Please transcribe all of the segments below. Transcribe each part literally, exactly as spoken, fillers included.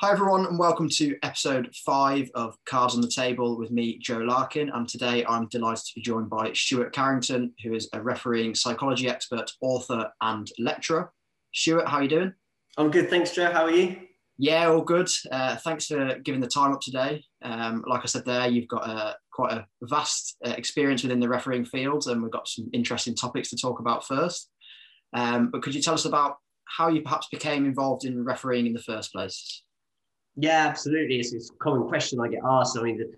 Hi everyone and welcome to episode five of Cards on the Table with me, Joe Larkin, and today I'm delighted to be joined by Stuart Carrington, who is a refereeing psychology expert, author and lecturer. Stuart, how are you doing? I'm good, thanks Joe, how are you? Yeah, all good. Uh, thanks for giving the time up today. Um, like I said there, you've got uh, quite a vast uh, experience within the refereeing field and we've got some interesting topics to talk about first. Um, but could you tell us about how you perhaps became involved in refereeing in the first place? Yeah, absolutely. It's, it's a common question I get asked. I mean, the,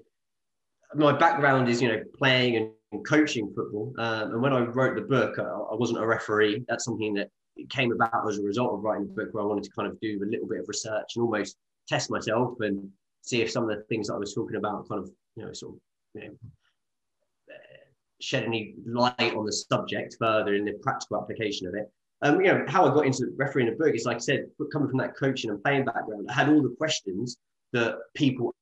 my background is, you know, playing and, and coaching football. Um, and when I wrote the book, I, I wasn't a referee. That's something that came about as a result of writing the book, where I wanted to kind of do a little bit of research and almost test myself and see if some of the things that I was talking about kind of, you know, sort of, you know, shed any light on the subject further in the practical application of it. Um, you know, how I got into refereeing a book is, like I said, coming from that coaching and playing background, I had all the questions that people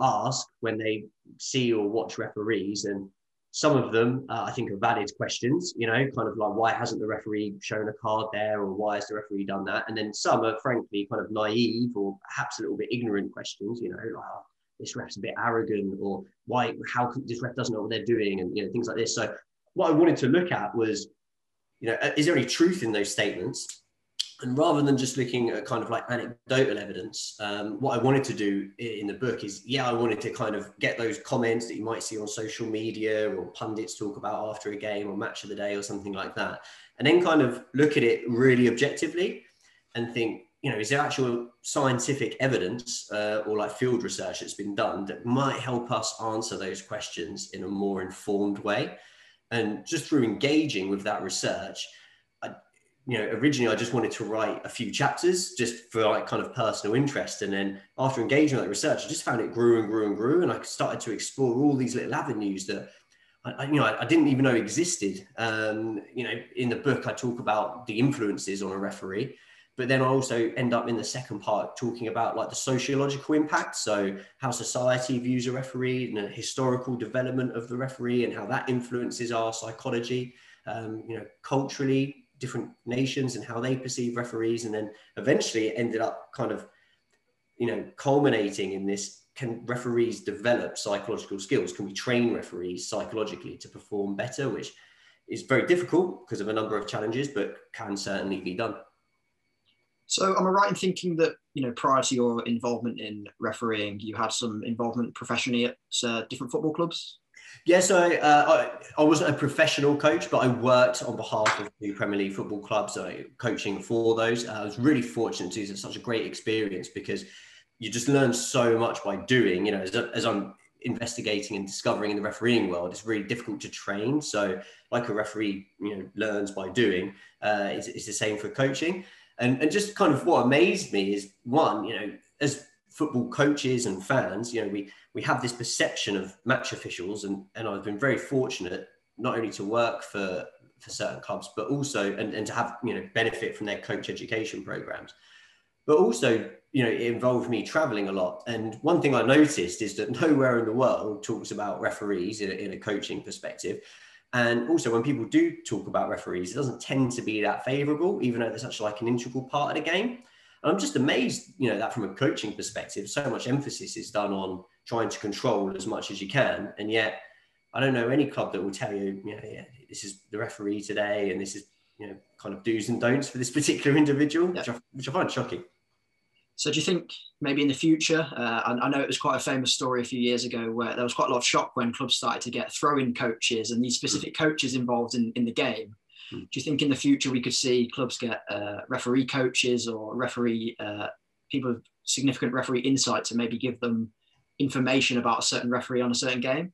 ask when they see or watch referees. And some of them, uh, I think, are valid questions, you know, kind of like, why hasn't the referee shown a card there? Or why has the referee done that? And then some are, frankly, kind of naive or perhaps a little bit ignorant questions, you know, like, oh, this ref's a bit arrogant, or why, how come this ref doesn't know what they're doing? And, you know, things like this. So what I wanted to look at was, you know, is there any truth in those statements? And rather than just looking at kind of like anecdotal evidence, um, what I wanted to do in the book is, yeah, I wanted to kind of get those comments that you might see on social media or pundits talk about after a game or match of the day or something like that. And then kind of look at it really objectively and think, you know, is there actual scientific evidence uh, or like field research that's been done that might help us answer those questions in a more informed way? And just through engaging with that research, I, you know, originally I just wanted to write a few chapters just for like kind of personal interest. And then after engaging with that research, I just found it grew and grew and grew. And I started to explore all these little avenues that, I, I, you know, I, I didn't even know existed. Um, you know, in the book, I talk about the influences on a referee, but then I also end up in the second part talking about like the sociological impact. So how society views a referee and the historical development of the referee and how that influences our psychology, um, you know, culturally, different nations and how they perceive referees. And then eventually it ended up kind of, you know, culminating in this, can referees develop psychological skills? Can we train referees psychologically to perform better? Which is very difficult because of a number of challenges, but can certainly be done. So am I right in thinking that, you know, prior to your involvement in refereeing, you had some involvement professionally at uh, different football clubs? Yeah, so uh, I, I wasn't a professional coach, but I worked on behalf of the Premier League football clubs, so coaching for those. Uh, I was really fortunate to have such a great experience because you just learn so much by doing, you know, as, as I'm investigating and discovering in the refereeing world, it's really difficult to train. So like a referee, you know, learns by doing, uh, it's, it's the same for coaching. And, and just kind of what amazed me is, one, you know, as football coaches and fans, you know, we we have this perception of match officials, and, and I've been very fortunate not only to work for, for certain clubs, but also, and, and to have, you know, benefit from their coach education programs. But also, you know, it involved me traveling a lot. And one thing I noticed is that nowhere in the world talks about referees in a, in a coaching perspective. And also when people do talk about referees, it doesn't tend to be that favorable, even though they're such like an integral part of the game. And I'm just amazed, you know, that from a coaching perspective, so much emphasis is done on trying to control as much as you can. And yet I don't know any club that will tell you, you know, yeah, this is the referee today. And this is, you know, kind of do's and don'ts for this particular individual, which I, which I find shocking. So do you think maybe in the future, uh, and I know it was quite a famous story a few years ago where there was quite a lot of shock when clubs started to get throw-in coaches and these specific mm. coaches involved in, in the game. Mm. Do you think in the future we could see clubs get uh, referee coaches or referee uh, people with significant referee insights and maybe give them information about a certain referee on a certain game?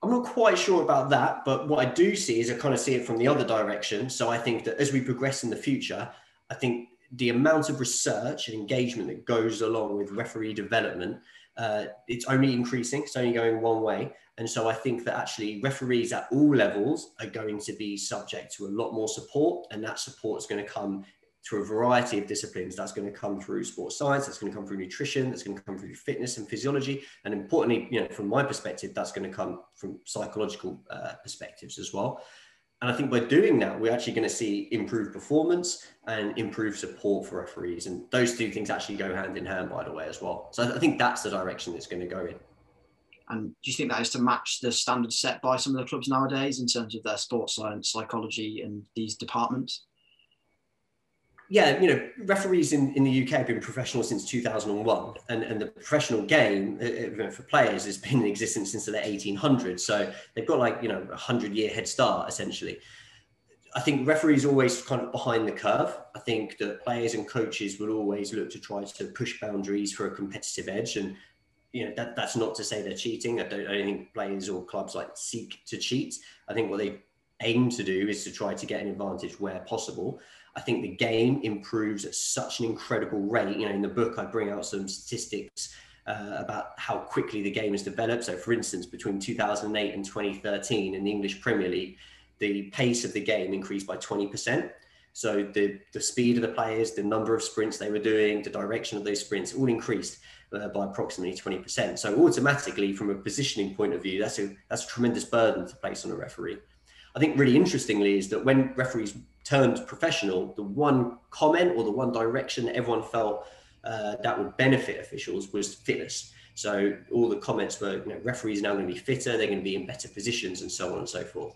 I'm not quite sure about that, but what I do see is I kind of see it from the other direction. So I think that as we progress in the future, I think the amount of research and engagement that goes along with referee development, uh, it's only increasing, it's only going one way. And so I think that actually referees at all levels are going to be subject to a lot more support, and that support is going to come through a variety of disciplines. That's going to come through sports science, that's going to come through nutrition, that's going to come through fitness and physiology. And importantly, you know, from my perspective, that's going to come from psychological uh, perspectives as well. And I think by doing that, we're actually going to see improved performance and improved support for referees. And those two things actually go hand in hand, by the way, as well. So I think that's the direction it's going to go in. And do you think that is to match the standards set by some of the clubs nowadays in terms of their sports science, psychology and these departments? Yeah, you know, referees in, in the U K have been professional since two thousand one, and, and the professional game uh, for players has been in existence since the late eighteen hundreds. So they've got like, you know, a hundred year head start, essentially. I think referees are always kind of behind the curve. I think that players and coaches will always look to try to push boundaries for a competitive edge. And, you know, that, that's not to say they're cheating. I don't, I don't think players or clubs like seek to cheat. I think what they aim to do is to try to get an advantage where possible. I think the game improves at such an incredible rate. You know, in the book, I bring out some statistics uh, about how quickly the game has developed. So, for instance, between two thousand eight and twenty thirteen in the English Premier League, the pace of the game increased by twenty percent. So the, the speed of the players, the number of sprints they were doing, the direction of those sprints, all increased uh, by approximately twenty percent. So automatically, from a positioning point of view, that's a, that's a tremendous burden to place on a referee. I think really interestingly is that when referees turned professional, the one comment or the one direction that everyone felt uh, that would benefit officials was fitness. So all the comments were, you know, referees are now going to be fitter, they're going to be in better positions, and so on and so forth.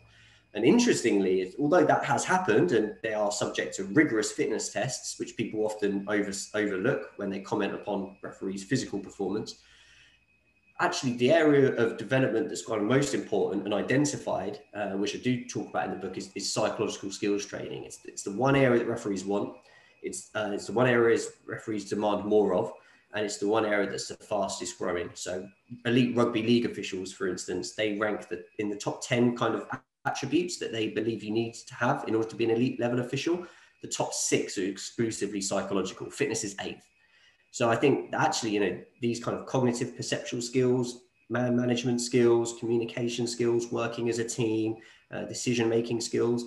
And interestingly, although that has happened and they are subject to rigorous fitness tests, which people often over, overlook when they comment upon referees' physical performance, actually the area of development that's kind of most important and identified, uh, which I do talk about in the book, is, is psychological skills training. It's, it's the one area that referees want. It's, uh, it's the one area referees demand more of, and it's the one area that's the fastest growing. So elite rugby league officials, for instance, they rank the, in the top ten kind of attributes that they believe you need to have in order to be an elite level official. The top six are exclusively psychological. Fitness is eighth. So I think actually, you know, these kind of cognitive perceptual skills, man management skills, communication skills, working as a team, uh, decision-making skills,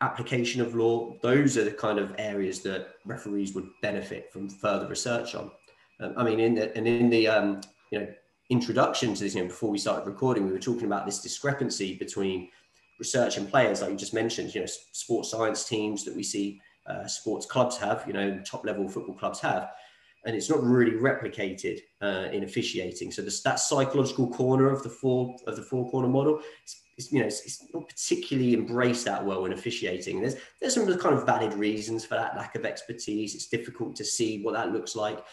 application of law, those are the kind of areas that referees would benefit from further research on. Um, I mean, in the, and in the, um, you know, introduction to this, you know, before we started recording, we were talking about this discrepancy between research and players, like you just mentioned, you know, sports science teams that we see uh, sports clubs have, you know, top-level football clubs have. And it's not really replicated uh, in officiating. So this, that psychological corner of the four of the four corner model, it's, it's, you know, it's, it's not particularly embraced that well in officiating. There's there's some kind of valid reasons for that lack of expertise. It's difficult to see what that looks like.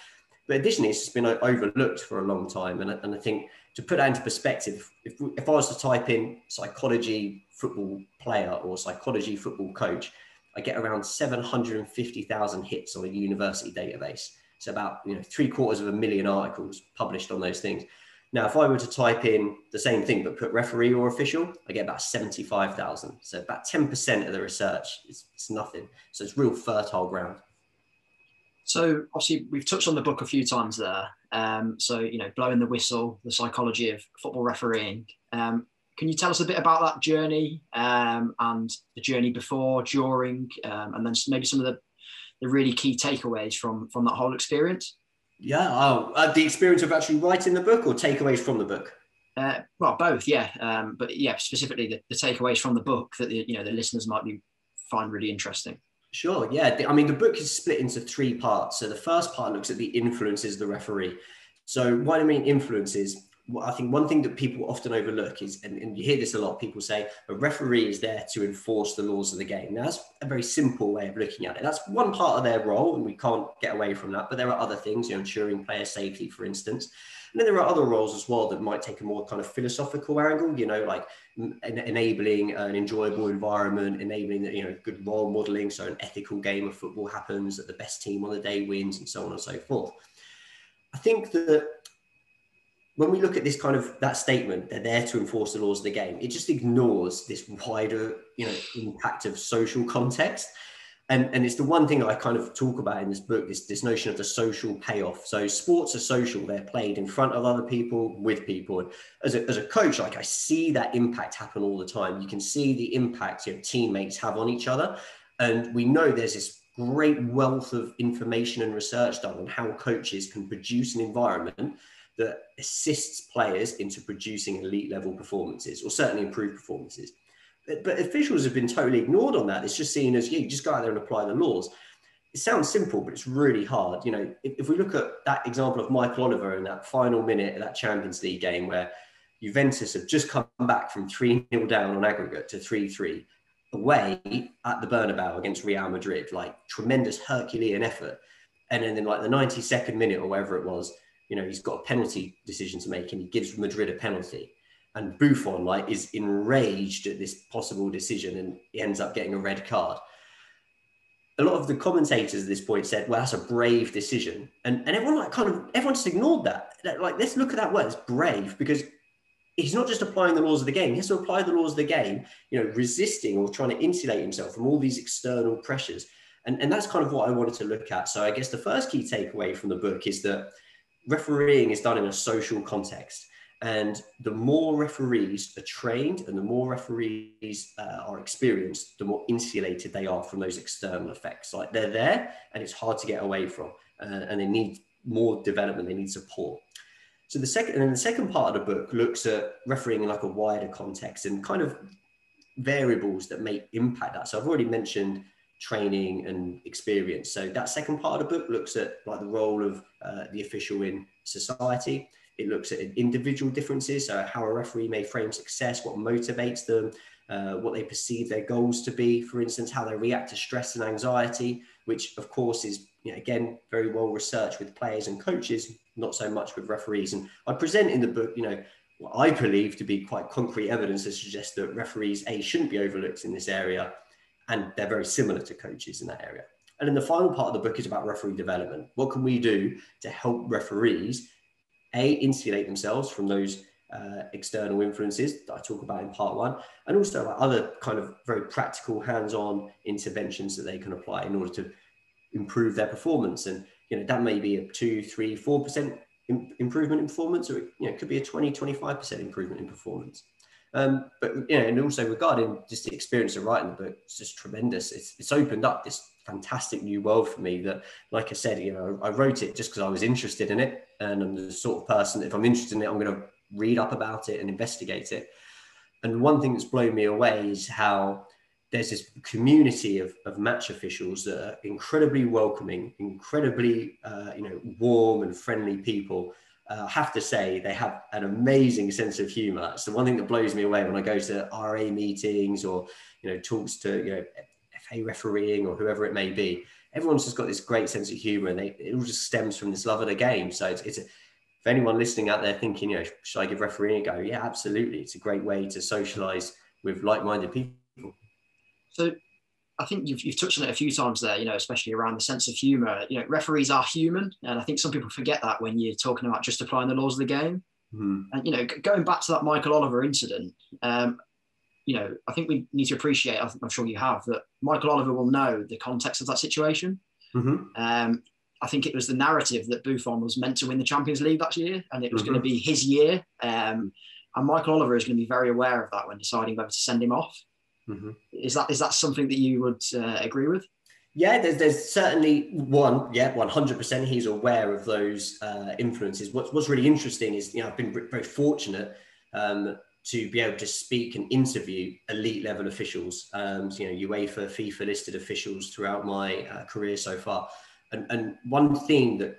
But additionally, it's just been overlooked for a long time. And I, and I think to put that into perspective, if if I was to type in psychology football player or psychology football coach, I get around seven hundred fifty thousand hits on a university database. So about, you know, three quarters of a million articles published on those things. Now, if I were to type in the same thing, but put referee or official, I get about seventy-five thousand. So about ten percent of the research is it's nothing. So it's real fertile ground. So obviously we've touched on the book a few times there. Um, so, you know, blowing the whistle, the psychology of football refereeing. Um, can you tell us a bit about that journey um, and the journey before, during, um, and then maybe some of the the really key takeaways from, from that whole experience? Yeah, oh, uh, the experience of actually writing the book or takeaways from the book? Uh, well, both, yeah. Um, but yeah, specifically the, the takeaways from the book that the, you know, the listeners might be, find really interesting. Sure, yeah. I mean, the book is split into three parts. So the first part looks at the influences of the referee. So what I mean influences, I think one thing that people often overlook is, and, and you hear this a lot, people say a referee is there to enforce the laws of the game. Now, that's a very simple way of looking at it. That's one part of their role, and we can't get away from that. But there are other things, you know, ensuring player safety, for instance. And then there are other roles as well that might take a more kind of philosophical angle, you know, like en- enabling an enjoyable environment, enabling, you know, good role modelling. So an ethical game of football happens, that the best team on the day wins, and so on and so forth. I think that when we look at this kind of that statement, they're there to enforce the laws of the game, it just ignores this wider, you know, impact of social context. And, and it's the one thing I kind of talk about in this book, this, this notion of the social payoff. So sports are social, they're played in front of other people, with people. And as a, as a coach, like I see that impact happen all the time. You can see the impact your teammates have on each other. And we know there's this great wealth of information and research done on how coaches can produce an environment that assists players into producing elite level performances, or certainly improved performances. But officials have been totally ignored on that. It's just seen as, yeah, you just go out there and apply the laws. It sounds simple, but it's really hard. You know, if, if we look at that example of Michael Oliver in that final minute of that Champions League game where Juventus have just come back from three nil down on aggregate to three three away at the Bernabeu against Real Madrid, like tremendous Herculean effort. And then, then like the ninety-second minute or whatever it was, you know, he's got a penalty decision to make and he gives Madrid a penalty. And Buffon, like, is enraged at this possible decision and he ends up getting a red card. A lot of the commentators at this point said, well, that's a brave decision. And, and everyone, like, kind of, everyone just ignored that. Like, let's look at that word, it's brave, because he's not just applying the laws of the game. He has to apply the laws of the game, you know, resisting or trying to insulate himself from all these external pressures. And, and that's kind of what I wanted to look at. So I guess the first key takeaway from the book is that refereeing is done in a social context. And the more referees are trained and the more referees uh, are experienced, the more insulated they are from those external effects. Like, they're there and it's hard to get away from, uh, and they need more development, they need support. So the second, and then the second part of the book looks at refereeing in like a wider context and kind of variables that may impact that. So I've already mentioned training and experience. So that second part of the book looks at like the role of uh, the official in society. It looks at individual differences, so how a referee may frame success, what motivates them, uh, what they perceive their goals to be, for instance, how they react to stress and anxiety, which of course is, you know, again, very well researched with players and coaches, not so much with referees. And I present in the book, you know, what I believe to be quite concrete evidence to suggest that referees, A, shouldn't be overlooked in this area, and they're very similar to coaches in that area. And then the final part of the book is about referee development. What can we do to help referees A, insulate themselves from those uh, external influences that I talk about in part one, and also like other kind of very practical hands-on interventions that they can apply in order to improve their performance. And, you know, that may be a two, three, four percent improvement in performance, or, you know, it could be a twenty, twenty-five percent improvement in performance. Um, but, you know, and also regarding just the experience of writing the book, it's just tremendous. It's, it's opened up this fantastic new world for me that, like I said, you know, I wrote it just because I was interested in it. And I'm the sort of person that if I'm interested in it, I'm going to read up about it and investigate it. And one thing that's blown me away is how there's this community of, of match officials that are incredibly welcoming, incredibly, uh, you know, warm and friendly people. Uh, I have to say, they have an amazing sense of humor. It's the one thing that blows me away when I go to R A meetings or, you know, talks to, you know, F A refereeing or whoever it may be. Everyone's just got this great sense of humor, and they, it all just stems from this love of the game. So it's, it's a, if anyone listening out there thinking, you know, should I give refereeing a go? Yeah, absolutely. It's a great way to socialize with like-minded people. So I think you've, you've touched on it a few times there, you know, especially around the sense of humor. You know, referees are human. And I think some people forget that when you're talking about just applying the laws of the game. Mm. And, you know, going back to that Michael Oliver incident, um, you know, I think we need to appreciate, I'm sure you have, that Michael Oliver will know the context of that situation. Mm-hmm. Um, I think it was the narrative that Buffon was meant to win the Champions League that year, and it was mm-hmm. going to be his year. Um, and Michael Oliver is going to be very aware of that when deciding whether to send him off. Mm-hmm. Is that is that something that you would uh, agree with? Yeah, there's, there's certainly one, yeah, one hundred percent he's aware of those uh, influences. What's, what's really interesting is, you know, I've been very fortunate um to be able to speak and interview elite level officials, um, you know, UEFA, FIFA listed officials throughout my uh, career so far. And, and one thing that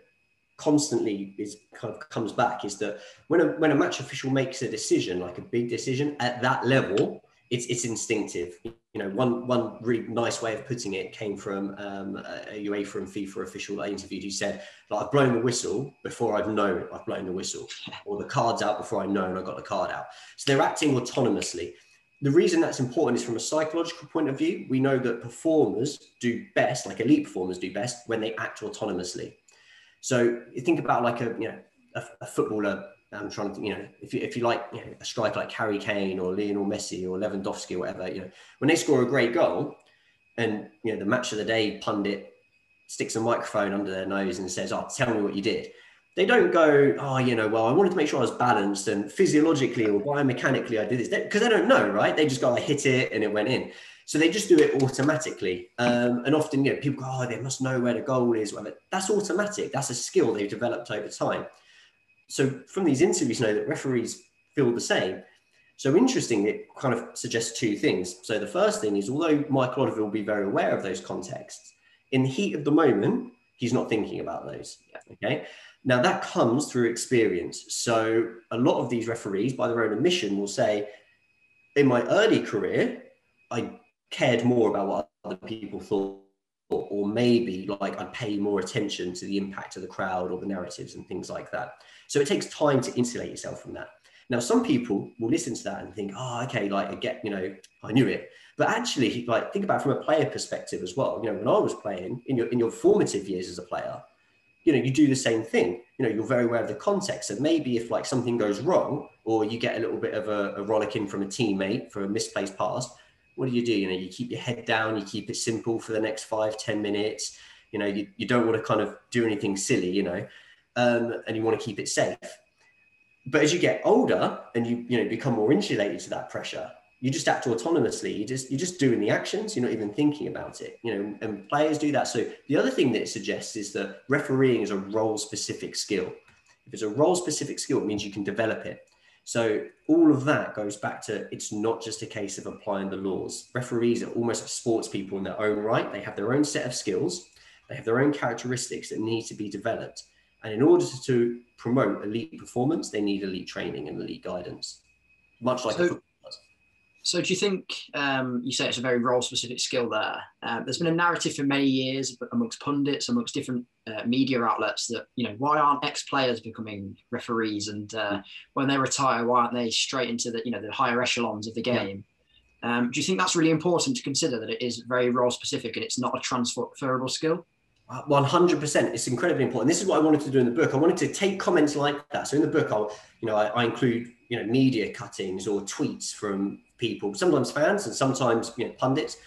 constantly is kind of comes back is that when a, when a match official makes a decision, like a big decision at that level, it's, it's instinctive. You know, one, one really nice way of putting it came from um, a UEFA and FIFA official that I interviewed who said, like, I've blown the whistle before I've known it. I've blown the whistle, or the card's out before I know and I got the card out. So they're acting autonomously. The reason that's important is from a psychological point of view, we know that performers do best, like elite performers do best, when they act autonomously. So you think about like a, you know, a, a footballer. I'm trying to, you know, if you, if you like, you know, a striker like Harry Kane or Lionel Messi or Lewandowski or whatever, you know, when they score a great goal and, you know, the match of the day pundit sticks a microphone under their nose and says, oh, tell me what you did. They don't go, oh, you know, well, I wanted to make sure I was balanced and physiologically or biomechanically I did this. Because they, they don't know, right? They just go, I hit it and it went in. So they just do it automatically. Um, and often, you know, people go, oh, they must know where the goal is. Whatever. That's automatic. That's a skill they've developed over time. So from these interviews, know that referees feel the same. So interestingly, it kind of suggests two things. So the first thing is, although Michael Oliver will be very aware of those contexts, in the heat of the moment, he's not thinking about those. Okay. Now that comes through experience. So a lot of these referees, by their own admission, will say, in my early career, I cared more about what other people thought, or maybe like I'd pay more attention to the impact of the crowd or the narratives and things like that. So it takes time to insulate yourself from that. Now, some people will listen to that and think, oh, okay, like I get, you know, I knew it. But actually, like, think about it from a player perspective as well. You know, when I was playing in your in your formative years as a player, you know, you do the same thing. You know, you're very aware of the context. So maybe if like something goes wrong, or you get a little bit of a, a rollicking from a teammate for a misplaced pass, what do you do? You know, you keep your head down, you keep it simple for the next five, ten minutes. You know, you, you don't want to kind of do anything silly, you know, um, and you want to keep it safe. But as you get older and you, you know, become more insulated to that pressure, you just act autonomously. You just, you're just doing the actions. You're not even thinking about it, you know, and players do that. So the other thing that it suggests is that refereeing is a role-specific skill. If it's a role-specific skill, it means you can develop it. So all of that goes back to, it's not just a case of applying the laws. Referees are almost sports people in their own right. They have their own set of skills. They have their own characteristics that need to be developed. And in order to promote elite performance, they need elite training and elite guidance, much like so, a football does. So do you think, um, you say it's a very role-specific skill there. Uh, there's been a narrative for many years amongst pundits, amongst different uh, media outlets that, you know, why aren't ex-players becoming referees? And uh, when they retire, why aren't they straight into the, you know, the higher echelons of the game? Yeah. Um, do you think that's really important to consider, that it is very role-specific and it's not a transferable skill? one hundred percent. It's incredibly important. This is what I wanted to do in the book. I wanted to take comments like that. So in the book, I'll, you know, I, I include, you know, media cuttings or tweets from people, sometimes fans and sometimes, you know, pundits.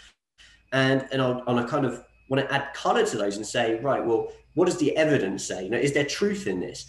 And, and I'll, and I kind of want to add color to those and say, right, well, what does the evidence say? You know, is there truth in this?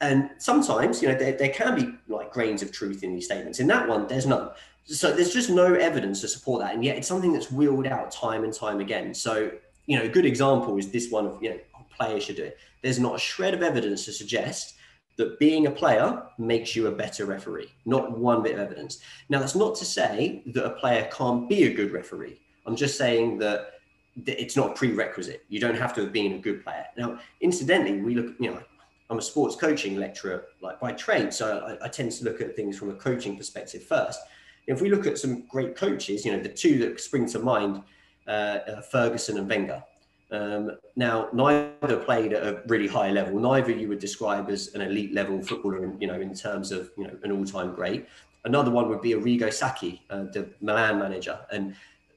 And sometimes, you know, there, there can be like grains of truth in these statements. In that one, there's none. So there's just no evidence to support that. And yet it's something that's wheeled out time and time again. So, you know, a good example is this one of, you know, players should do it. There's not a shred of evidence to suggest that being a player makes you a better referee. Not one bit of evidence. Now, that's not to say that a player can't be a good referee. I'm just saying that it's not a prerequisite. You don't have to have been a good player. Now, incidentally, we look, you know, I'm a sports coaching lecturer, like by trade, so I, I tend to look at things from a coaching perspective first. If we look at some great coaches, you know, the two that spring to mind, Uh, uh, Ferguson and Wenger. Um, now, neither played at a really high level. Neither you would describe as an elite level footballer, in, you know, in terms of, you know, an all-time great. Another one would be Arrigo Sacchi, uh, the Milan manager. And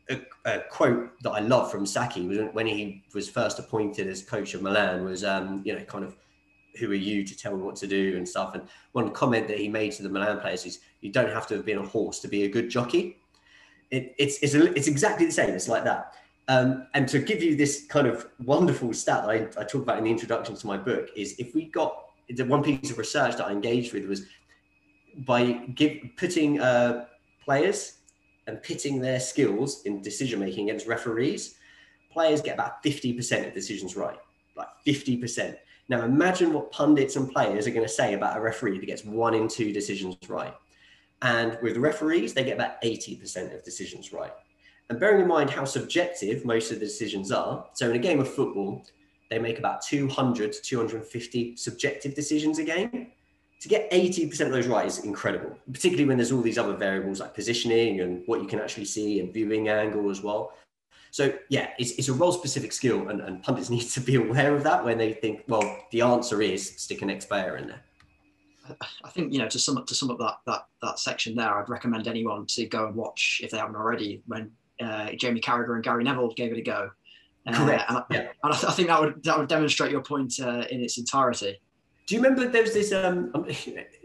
a, a quote that I love from Sacchi was when he was first appointed as coach of Milan was, um, you know, kind of, who are you to tell me what to do and stuff. And one comment that he made to the Milan players is, you don't have to have been a horse to be a good jockey. It, it's it's it's exactly the same. It's like that. Um, and to give you this kind of wonderful stat that I, I talk about in the introduction to my book is, if we got the one piece of research that I engaged with was by give, putting uh, players and pitting their skills in decision making against referees, players get about fifty percent of decisions right, like fifty percent. Now imagine what pundits and players are going to say about a referee that gets one in two decisions right. And with referees, they get about eighty percent of decisions right. And bearing in mind how subjective most of the decisions are, so in a game of football, they make about two hundred to two hundred fifty subjective decisions a game. To get eighty percent of those right is incredible, particularly when there's all these other variables like positioning and what you can actually see and viewing angle as well. So yeah, it's, it's a role-specific skill, and, and pundits need to be aware of that when they think, well, the answer is stick an ex-player in there. I think, you know, to sum up to sum up that that that section there, I'd recommend anyone to go and watch, if they haven't already, when uh, Jamie Carragher and Gary Neville gave it a go. Uh, Correct. And, yeah. and I, th I think that would that would demonstrate your point uh, in its entirety. Do you remember there was this um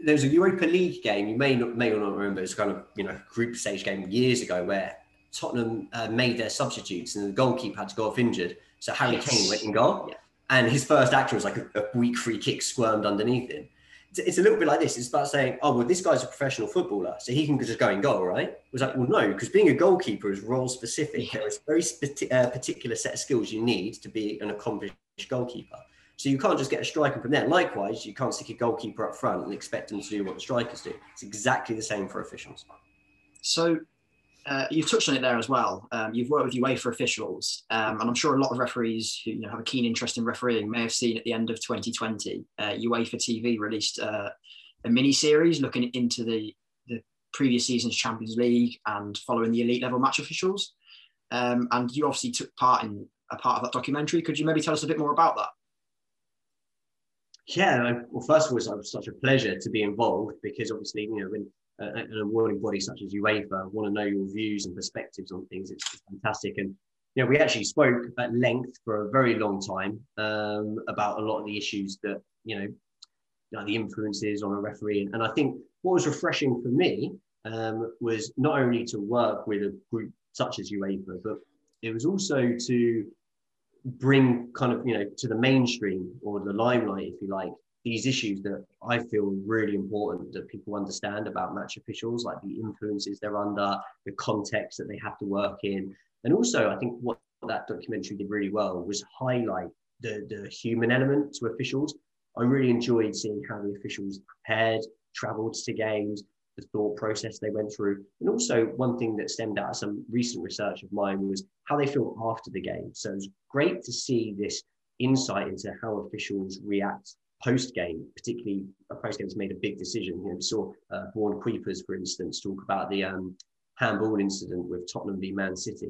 there was a Europa League game, you may not may or not remember, it's kind of, you know, group stage game years ago, where Tottenham uh, made their substitutes and the goalkeeper had to go off injured, so Harry yes. Kane went in goal, yeah. and his first action was like a, a weak free kick squirmed underneath him. It's a little bit like this. It's about saying, oh, well, this guy's a professional footballer, so he can just go and goal, right? It was like, well, no, because being a goalkeeper is role-specific. Yeah. There is a very uh, particular set of skills you need to be an accomplished goalkeeper. So you can't just get a striker from there. Likewise, you can't stick a goalkeeper up front and expect them to do what the strikers do. It's exactly the same for officials. So uh, you've touched on it there as well. Um, you've worked with UEFA officials, um, and I'm sure a lot of referees who, you know, have a keen interest in refereeing may have seen at the end of twenty twenty, uh, UEFA T V released uh, a mini-series looking into the, the previous season's Champions League and following the elite-level match officials. Um, and you obviously took part in a part of that documentary. Could you maybe tell us a bit more about that? Yeah, well, first of all, it was such a pleasure to be involved because obviously, you know, when uh, an awarding body such as UEFA want to know your views and perspectives on things, it's, it's fantastic. And, you know, we actually spoke at length for a very long time um, about a lot of the issues that, you know, like the influences on a referee. And, and I think what was refreshing for me um, was not only to work with a group such as UEFA, but it was also to bring kind of, you know, to the mainstream or the limelight, if you like, these issues that I feel really important that people understand about match officials, like the influences they're under, the context that they have to work in. And also, I think what that documentary did really well was highlight the, the human element to officials. I really enjoyed seeing how the officials prepared, travelled to games, the thought process they went through. And also one thing that stemmed out of some recent research of mine was how they feel after the game. So it's great to see this insight into how officials react post-game, particularly a post-game has made a big decision. You know, we saw uh, Warren Creepers, for instance, talk about the um, handball incident with Tottenham v Man City.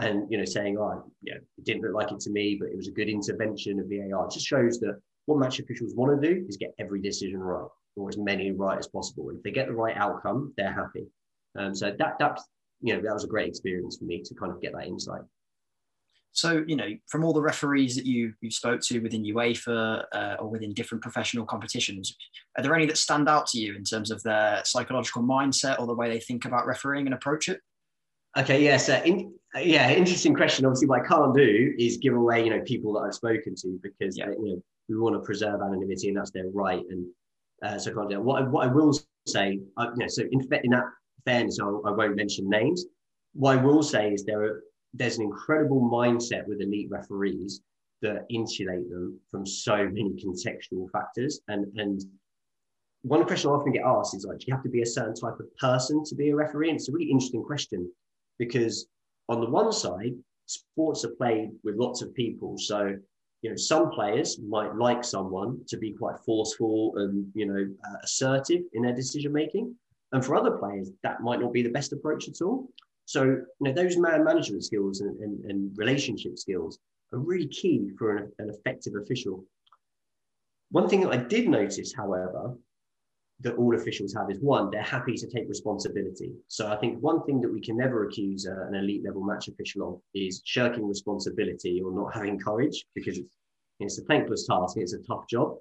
And, you know, saying, oh, yeah, it didn't look like it to me, but it was a good intervention of V A R. It just shows that what match officials want to do is get every decision right, or as many right as possible. And if they get the right outcome, they're happy. Um, so that, that's, you know, that was a great experience for me to kind of get that insight. So, you know, from all the referees that you you spoke to within UEFA uh, or within different professional competitions, are there any that stand out to you in terms of their psychological mindset or the way they think about refereeing and approach it? Okay, yeah, so in, yeah, interesting question. Obviously, what I can't do is give away, you know, people that I've spoken to because, yeah, you know, we want to preserve anonymity and that's their right. And Uh, so I can't do that. What I, what I will say, uh, you know, so in, in that fairness, I, I won't mention names. What I will say is there are, there's an incredible mindset with elite referees that insulate them from so many contextual factors. And, and one question I often get asked is, like, do you have to be a certain type of person to be a referee? And it's a really interesting question because on the one side, sports are played with lots of people. So, you know, some players might like someone to be quite forceful and, you know, uh, assertive in their decision making. And for other players, that might not be the best approach at all. So, you know, those man management skills and, and, and relationship skills are really key for an, an effective official. One thing that I did notice, however, that all officials have is, one, they're happy to take responsibility. So I think one thing that we can never accuse uh, an elite level match official of is shirking responsibility or not having courage, because it's, it's a thankless task, it's a tough job.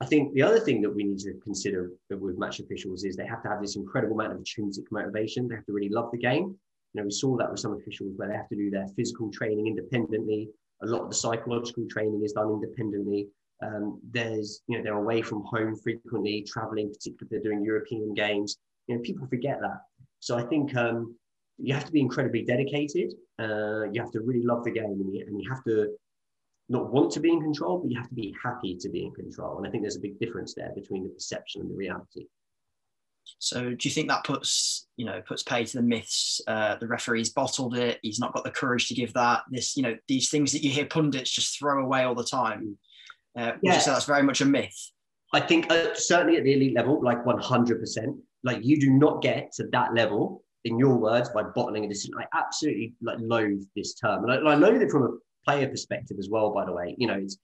I think the other thing that we need to consider with match officials is they have to have this incredible amount of intrinsic motivation. They have to really love the game. You know, we saw that with some officials where they have to do their physical training independently. A lot of the psychological training is done independently. Um, there's, you know, they're away from home frequently, traveling, particularly if they're doing European games. You know, people forget that. So I think um, you have to be incredibly dedicated. Uh, you have to really love the game, and you, and you have to not want to be in control, but you have to be happy to be in control. And I think there's a big difference there between the perception and the reality. So do you think that puts, you know, puts pay to the myths, uh, the referee's bottled it, he's not got the courage to give that, this, you know, these things that you hear pundits just throw away all the time? Uh, yeah. So that's very much a myth. I think uh, certainly at the elite level, like one hundred percent, like you do not get to that level, in your words, by bottling a decision. I absolutely like loathe this term. And I, I loathe it from a player perspective as well, by the way. You know, it's,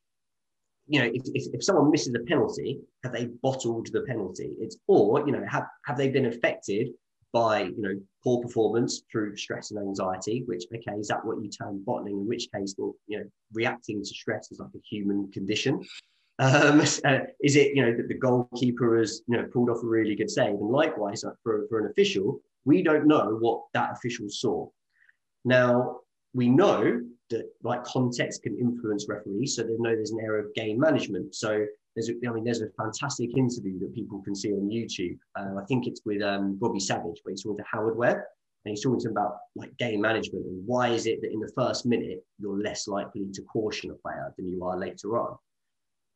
you know, if, if, if someone misses a penalty, have they bottled the penalty? It's, or, you know, have, have they been affected by, you know, poor performance through stress and anxiety, which, okay, is that what you term bottling? In which case, well, you know, reacting to stress is like a human condition. Um, uh, is it, you know, that the goalkeeper has, you know, pulled off a really good save? And likewise, like for, for an official, we don't know what that official saw. Now, we know that, like, context can influence referees, so they know there's an area of game management. So, There's a, I mean, there's a fantastic interview that people can see on YouTube. Uh, I think it's with um, Bobby Savage, where he's talking to Howard Webb, and he's talking to him about, like, game management and why is it that in the first minute you're less likely to caution a player than you are later on.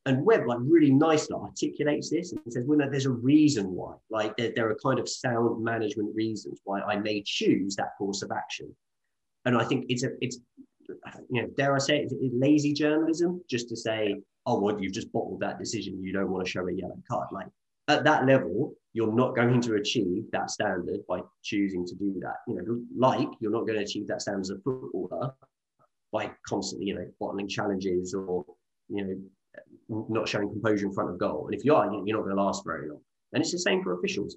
And Webb, like, really nicely articulates this and says, well, no, there's a reason why. Like, there, there are kind of sound management reasons why I may choose that course of action. And I think it's, a, it's you know, dare I say it, it's lazy journalism just to say, oh, well, you've just bottled that decision. You don't want to show a yellow card. Like, at that level, you're not going to achieve that standard by choosing to do that. You know, like, you're not going to achieve that standard as a footballer by constantly, you know, bottling challenges or, you know, not showing composure in front of goal. And if you are, you're not going to last very long. And it's the same for officials.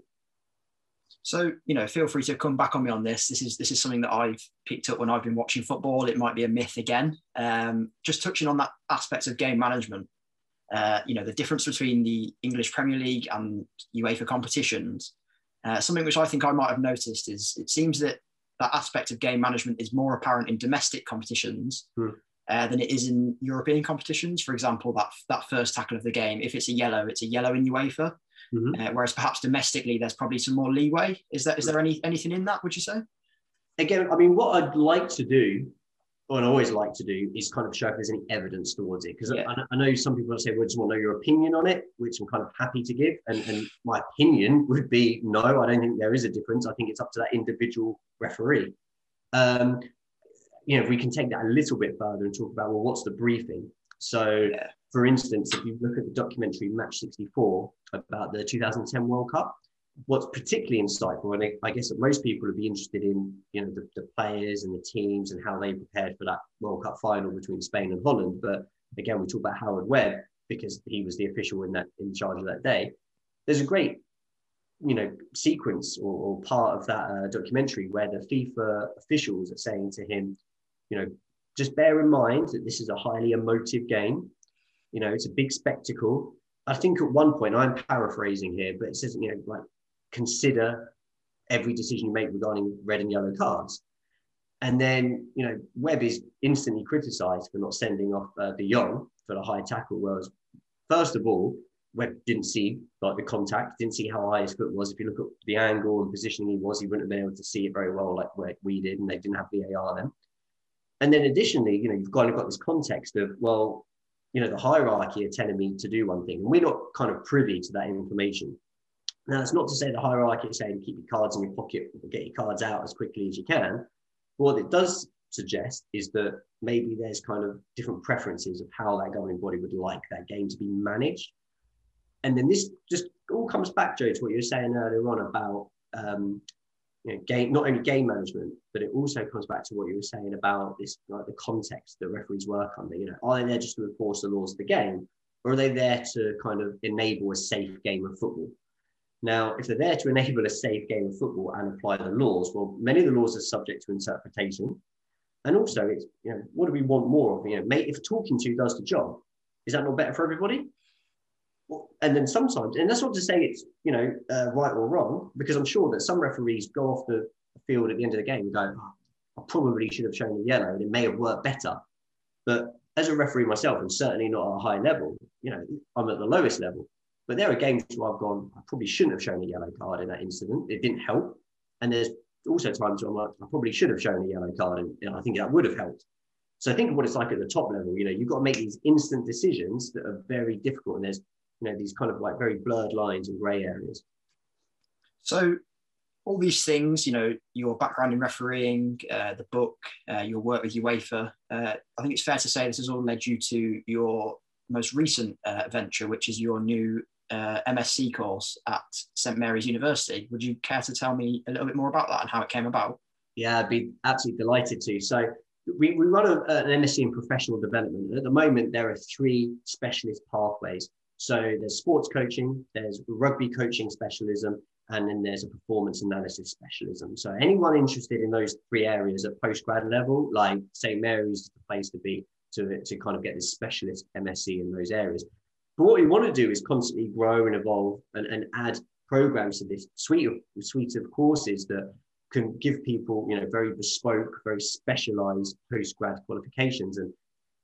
So, you know, feel free to come back on me on this. This is this is something that I've picked up when I've been watching football. It might be a myth again. Um, just touching on that aspect of game management, uh, you know, the difference between the English Premier League and UEFA competitions, uh, something which I think I might have noticed is it seems that that aspect of game management is more apparent in domestic competitions. Hmm. Uh, than it is in European competitions. For example, that that first tackle of the game, if it's a yellow, it's a yellow in UEFA. Mm-hmm. Uh, whereas perhaps domestically, there's probably some more leeway. Is that is there any anything in that, would you say? Again, I mean, what I'd like to do, what I always like to do, is kind of show if there's any evidence towards it. Because yeah. I, I know some people say, well, I just want to know your opinion on it, which I'm kind of happy to give. And, and my opinion would be, no, I don't think there is a difference. I think it's up to that individual referee. Um You know, if we can take that a little bit further and talk about, well, what's the briefing? So, yeah. for instance, if you look at the documentary Match sixty-four about the two thousand ten World Cup, what's particularly insightful, and I guess that most people would be interested in, you know, the, the players and the teams and how they prepared for that World Cup final between Spain and Holland. But again, we talk about Howard Webb because he was the official in that in charge of that day. There's a great, you know, sequence or, or part of that uh, documentary where the FIFA officials are saying to him, you know, just bear in mind that this is a highly emotive game. You know, it's a big spectacle. I think at one point, I'm paraphrasing here, but it says, you know, like, consider every decision you make regarding red and yellow cards. And then, you know, Webb is instantly criticised for not sending off uh, De Jong for the high tackle. Whereas, first of all, Webb didn't see, like, the contact, didn't see how high his foot was. If you look at the angle and positioning he was, he wouldn't have been able to see it very well, like where we did, and they didn't have V A R then. And then additionally, you know, you've kind of got this context of, well, you know, the hierarchy are telling me to do one thing, and we're not kind of privy to that information. Now, that's not to say the hierarchy is saying keep your cards in your pocket, get your cards out as quickly as you can. But what it does suggest is that maybe there's kind of different preferences of how that governing body would like that game to be managed. And then this just all comes back, Joe, to what you were saying earlier on about, um, you know, game, not only game management, but it also comes back to what you were saying about this, like, the context that referees work under. You know, are they there just to enforce the laws of the game, or are they there to kind of enable a safe game of football? Now, if they're there to enable a safe game of football and apply the laws, well, many of the laws are subject to interpretation, and also it's, you know, what do we want more of? You know, mate, if talking to does the job, is that not better for everybody? And then sometimes, and that's not to say it's, you know, uh, right or wrong, because I'm sure that some referees go off the field at the end of the game and go, oh, I probably should have shown the yellow and it may have worked better. But as a referee myself, and certainly not at a high level, you know, I'm at the lowest level. But there are games where I've gone, I probably shouldn't have shown a yellow card in that incident. It didn't help. And there's also times where I'm like, I probably should have shown a yellow card, and, and I think that would have helped. So think of what it's like at the top level. You know, you've got to make these instant decisions that are very difficult, and there's, you know, these kind of like very blurred lines and grey areas. So all these things, you know, your background in refereeing, uh, the book, uh, your work with UEFA, uh, I think it's fair to say this has all led you to your most recent uh, venture, which is your new uh, M S c course at Saint Mary's University. Would you care to tell me a little bit more about that and how it came about? Yeah, I'd be absolutely delighted to. So we, we run a, an M S c in professional development. At the moment, there are three specialist pathways. So there's sports coaching, there's rugby coaching specialism, and then there's a performance analysis specialism. So anyone interested in those three areas at postgrad level, like Saint Mary's is the place to be to, to kind of get this specialist M S c in those areas. But what we want to do is constantly grow and evolve and, and add programs to this suite of, suite of courses that can give people, you know, very bespoke, very specialized postgrad qualifications. And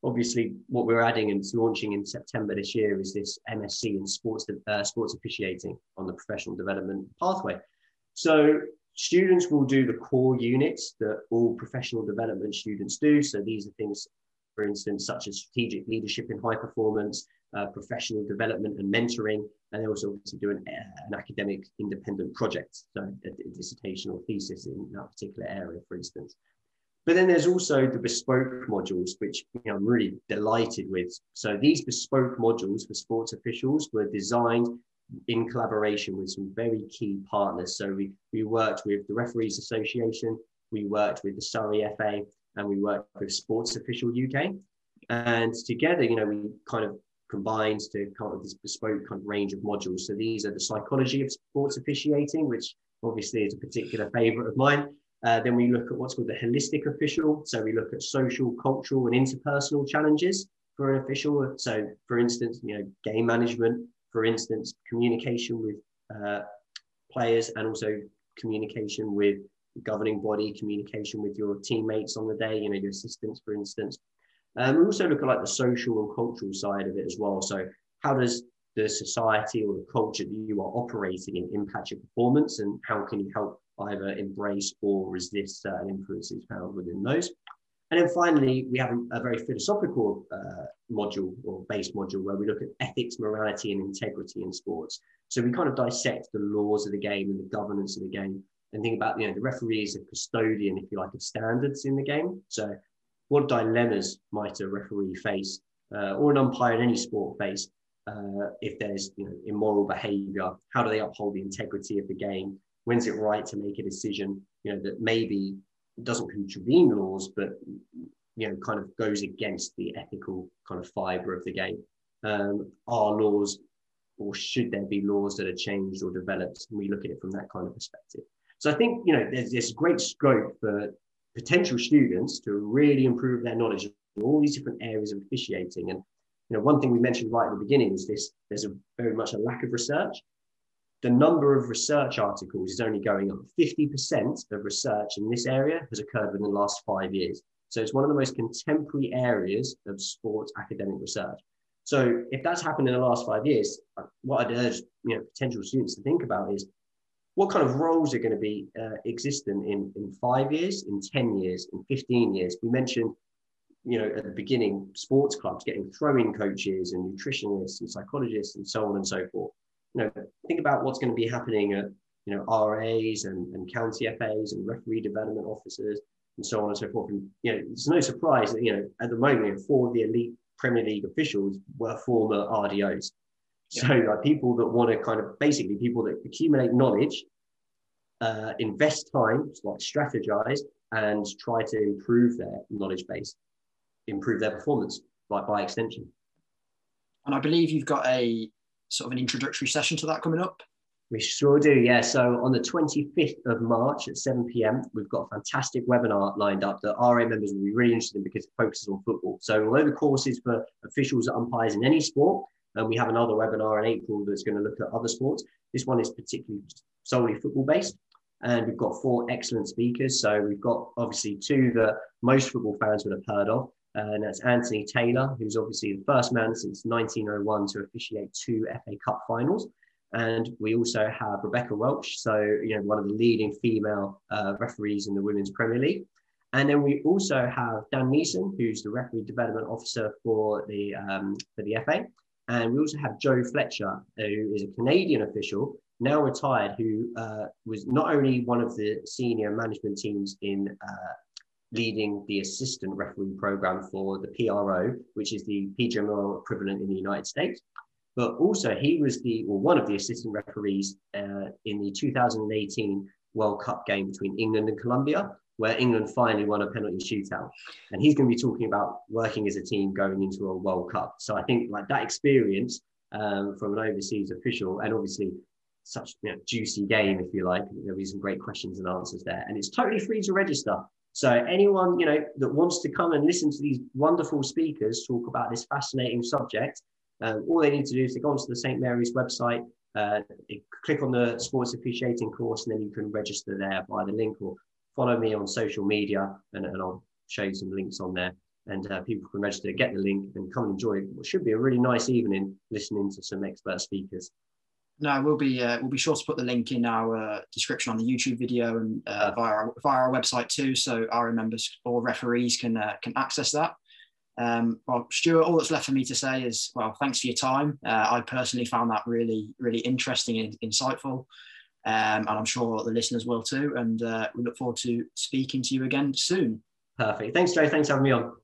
obviously, what we're adding and it's launching in September this year is this M S c in sports uh, sports officiating on the professional development pathway. So students will do the core units that all professional development students do. So these are things, for instance, such as strategic leadership in high performance, uh, professional development and mentoring, and they also obviously do an, an academic independent project, so a, a dissertation or thesis in that particular area, for instance. But then there's also the bespoke modules, which you know, I'm really delighted with. So these bespoke modules for sports officials were designed in collaboration with some very key partners. So we, we worked with the Referees Association, we worked with the Surrey F A, and we worked with Sports Official U K. And together, you know, we kind of combined to come up with this bespoke kind of range of modules. So these are the psychology of sports officiating, which obviously is a particular favourite of mine. Uh, then we look at what's called the holistic official. So we look at social, cultural, and interpersonal challenges for an official. So, for instance, you know, game management, for instance, communication with uh, players, and also communication with the governing body, communication with your teammates on the day, you know, your assistants, for instance. Um, we also look at like the social and cultural side of it as well. So how does the society or the culture that you are operating in impact your performance, and how can you help either embrace or resist certain influences found within those? And then finally, we have a very philosophical uh, module or base module where we look at ethics, morality, and integrity in sports. So we kind of dissect the laws of the game and the governance of the game, and think about, you know, the referee is a custodian, if you like, of standards in the game. So what dilemmas might a referee face uh, or an umpire in any sport face uh, if there's, you know, immoral behavior? How do they uphold the integrity of the game? When's it right to make a decision, you know, that maybe doesn't contravene laws, but, you know, kind of goes against the ethical kind of fibre of the game? Um, are laws, or should there be laws that are changed or developed? And we look at it from that kind of perspective. So I think, you know, there's this great scope for potential students to really improve their knowledge in all these different areas of officiating. And, you know, one thing we mentioned right at the beginning is this, there's a very much a lack of research. The number of research articles is only going up. fifty percent of research in this area has occurred within the last five years. So it's one of the most contemporary areas of sports academic research. So if that's happened in the last five years, what I'd urge, you know, potential students to think about is what kind of roles are going to be uh, existent in, in five years, in ten years, in fifteen years. We mentioned, you know, at the beginning, sports clubs getting throw-in coaches and nutritionists and psychologists and so on and so forth. You know, think about what's going to be happening at, you know, R As and, and county F As and referee development officers and so on and so forth. And, you know, it's no surprise that, you know, at the moment, four of the elite Premier League officials were former R D Os. Yeah. So like people that want to kind of basically people that accumulate knowledge, uh, invest time, like strategize and try to improve their knowledge base, improve their performance by, by extension. And I believe you've got a sort of an introductory session to that coming up? We sure do, yeah. So on the twenty-fifth of March at seven p m, we've got a fantastic webinar lined up that R A members will be really interested in because it focuses on football. So although the course is for officials and umpires in any sport, and we have another webinar in April that's going to look at other sports, this one is particularly solely football-based. And we've got four excellent speakers. So we've got obviously two that most football fans would have heard of. And that's Anthony Taylor, who's obviously the first man since nineteen oh one to officiate two F A Cup finals. And we also have Rebecca Welch, so, you know, one of the leading female uh, referees in the Women's Premier League. And then we also have Dan Neeson, who's the referee development officer for the, um, for the F A. And we also have Joe Fletcher, who is a Canadian official, now retired, who uh, was not only one of the senior management teams in uh, leading the assistant referee program for the P R O, which is the P G M O equivalent in the United States. But also he was the, or one of the assistant referees uh, in the two thousand eighteen World Cup game between England and Colombia, where England finally won a penalty shootout. And he's going to be talking about working as a team going into a World Cup. So I think like that experience um, from an overseas official, and obviously such, you know, juicy game, if you like, there'll be some great questions and answers there. And it's totally free to register. So anyone, you know, that wants to come and listen to these wonderful speakers talk about this fascinating subject, um, all they need to do is to go onto the Saint Mary's website, uh, click on the Sports Officiating course, and then you can register there by the link, or follow me on social media, and, and I'll show you some links on there. And uh, people can register, get the link, and come and enjoy what should be a really nice evening listening to some expert speakers. No, we'll be uh, we'll be sure to put the link in our uh, description on the YouTube video, and uh, via our, via our website too, so our members or referees can uh, can access that. Um, well, Stuart, all that's left for me to say is, well, thanks for your time. Uh, I personally found that really, really interesting and insightful. Um, and I'm sure the listeners will too. And uh, we look forward to speaking to you again soon. Perfect. Thanks, Joe. Thanks for having me on.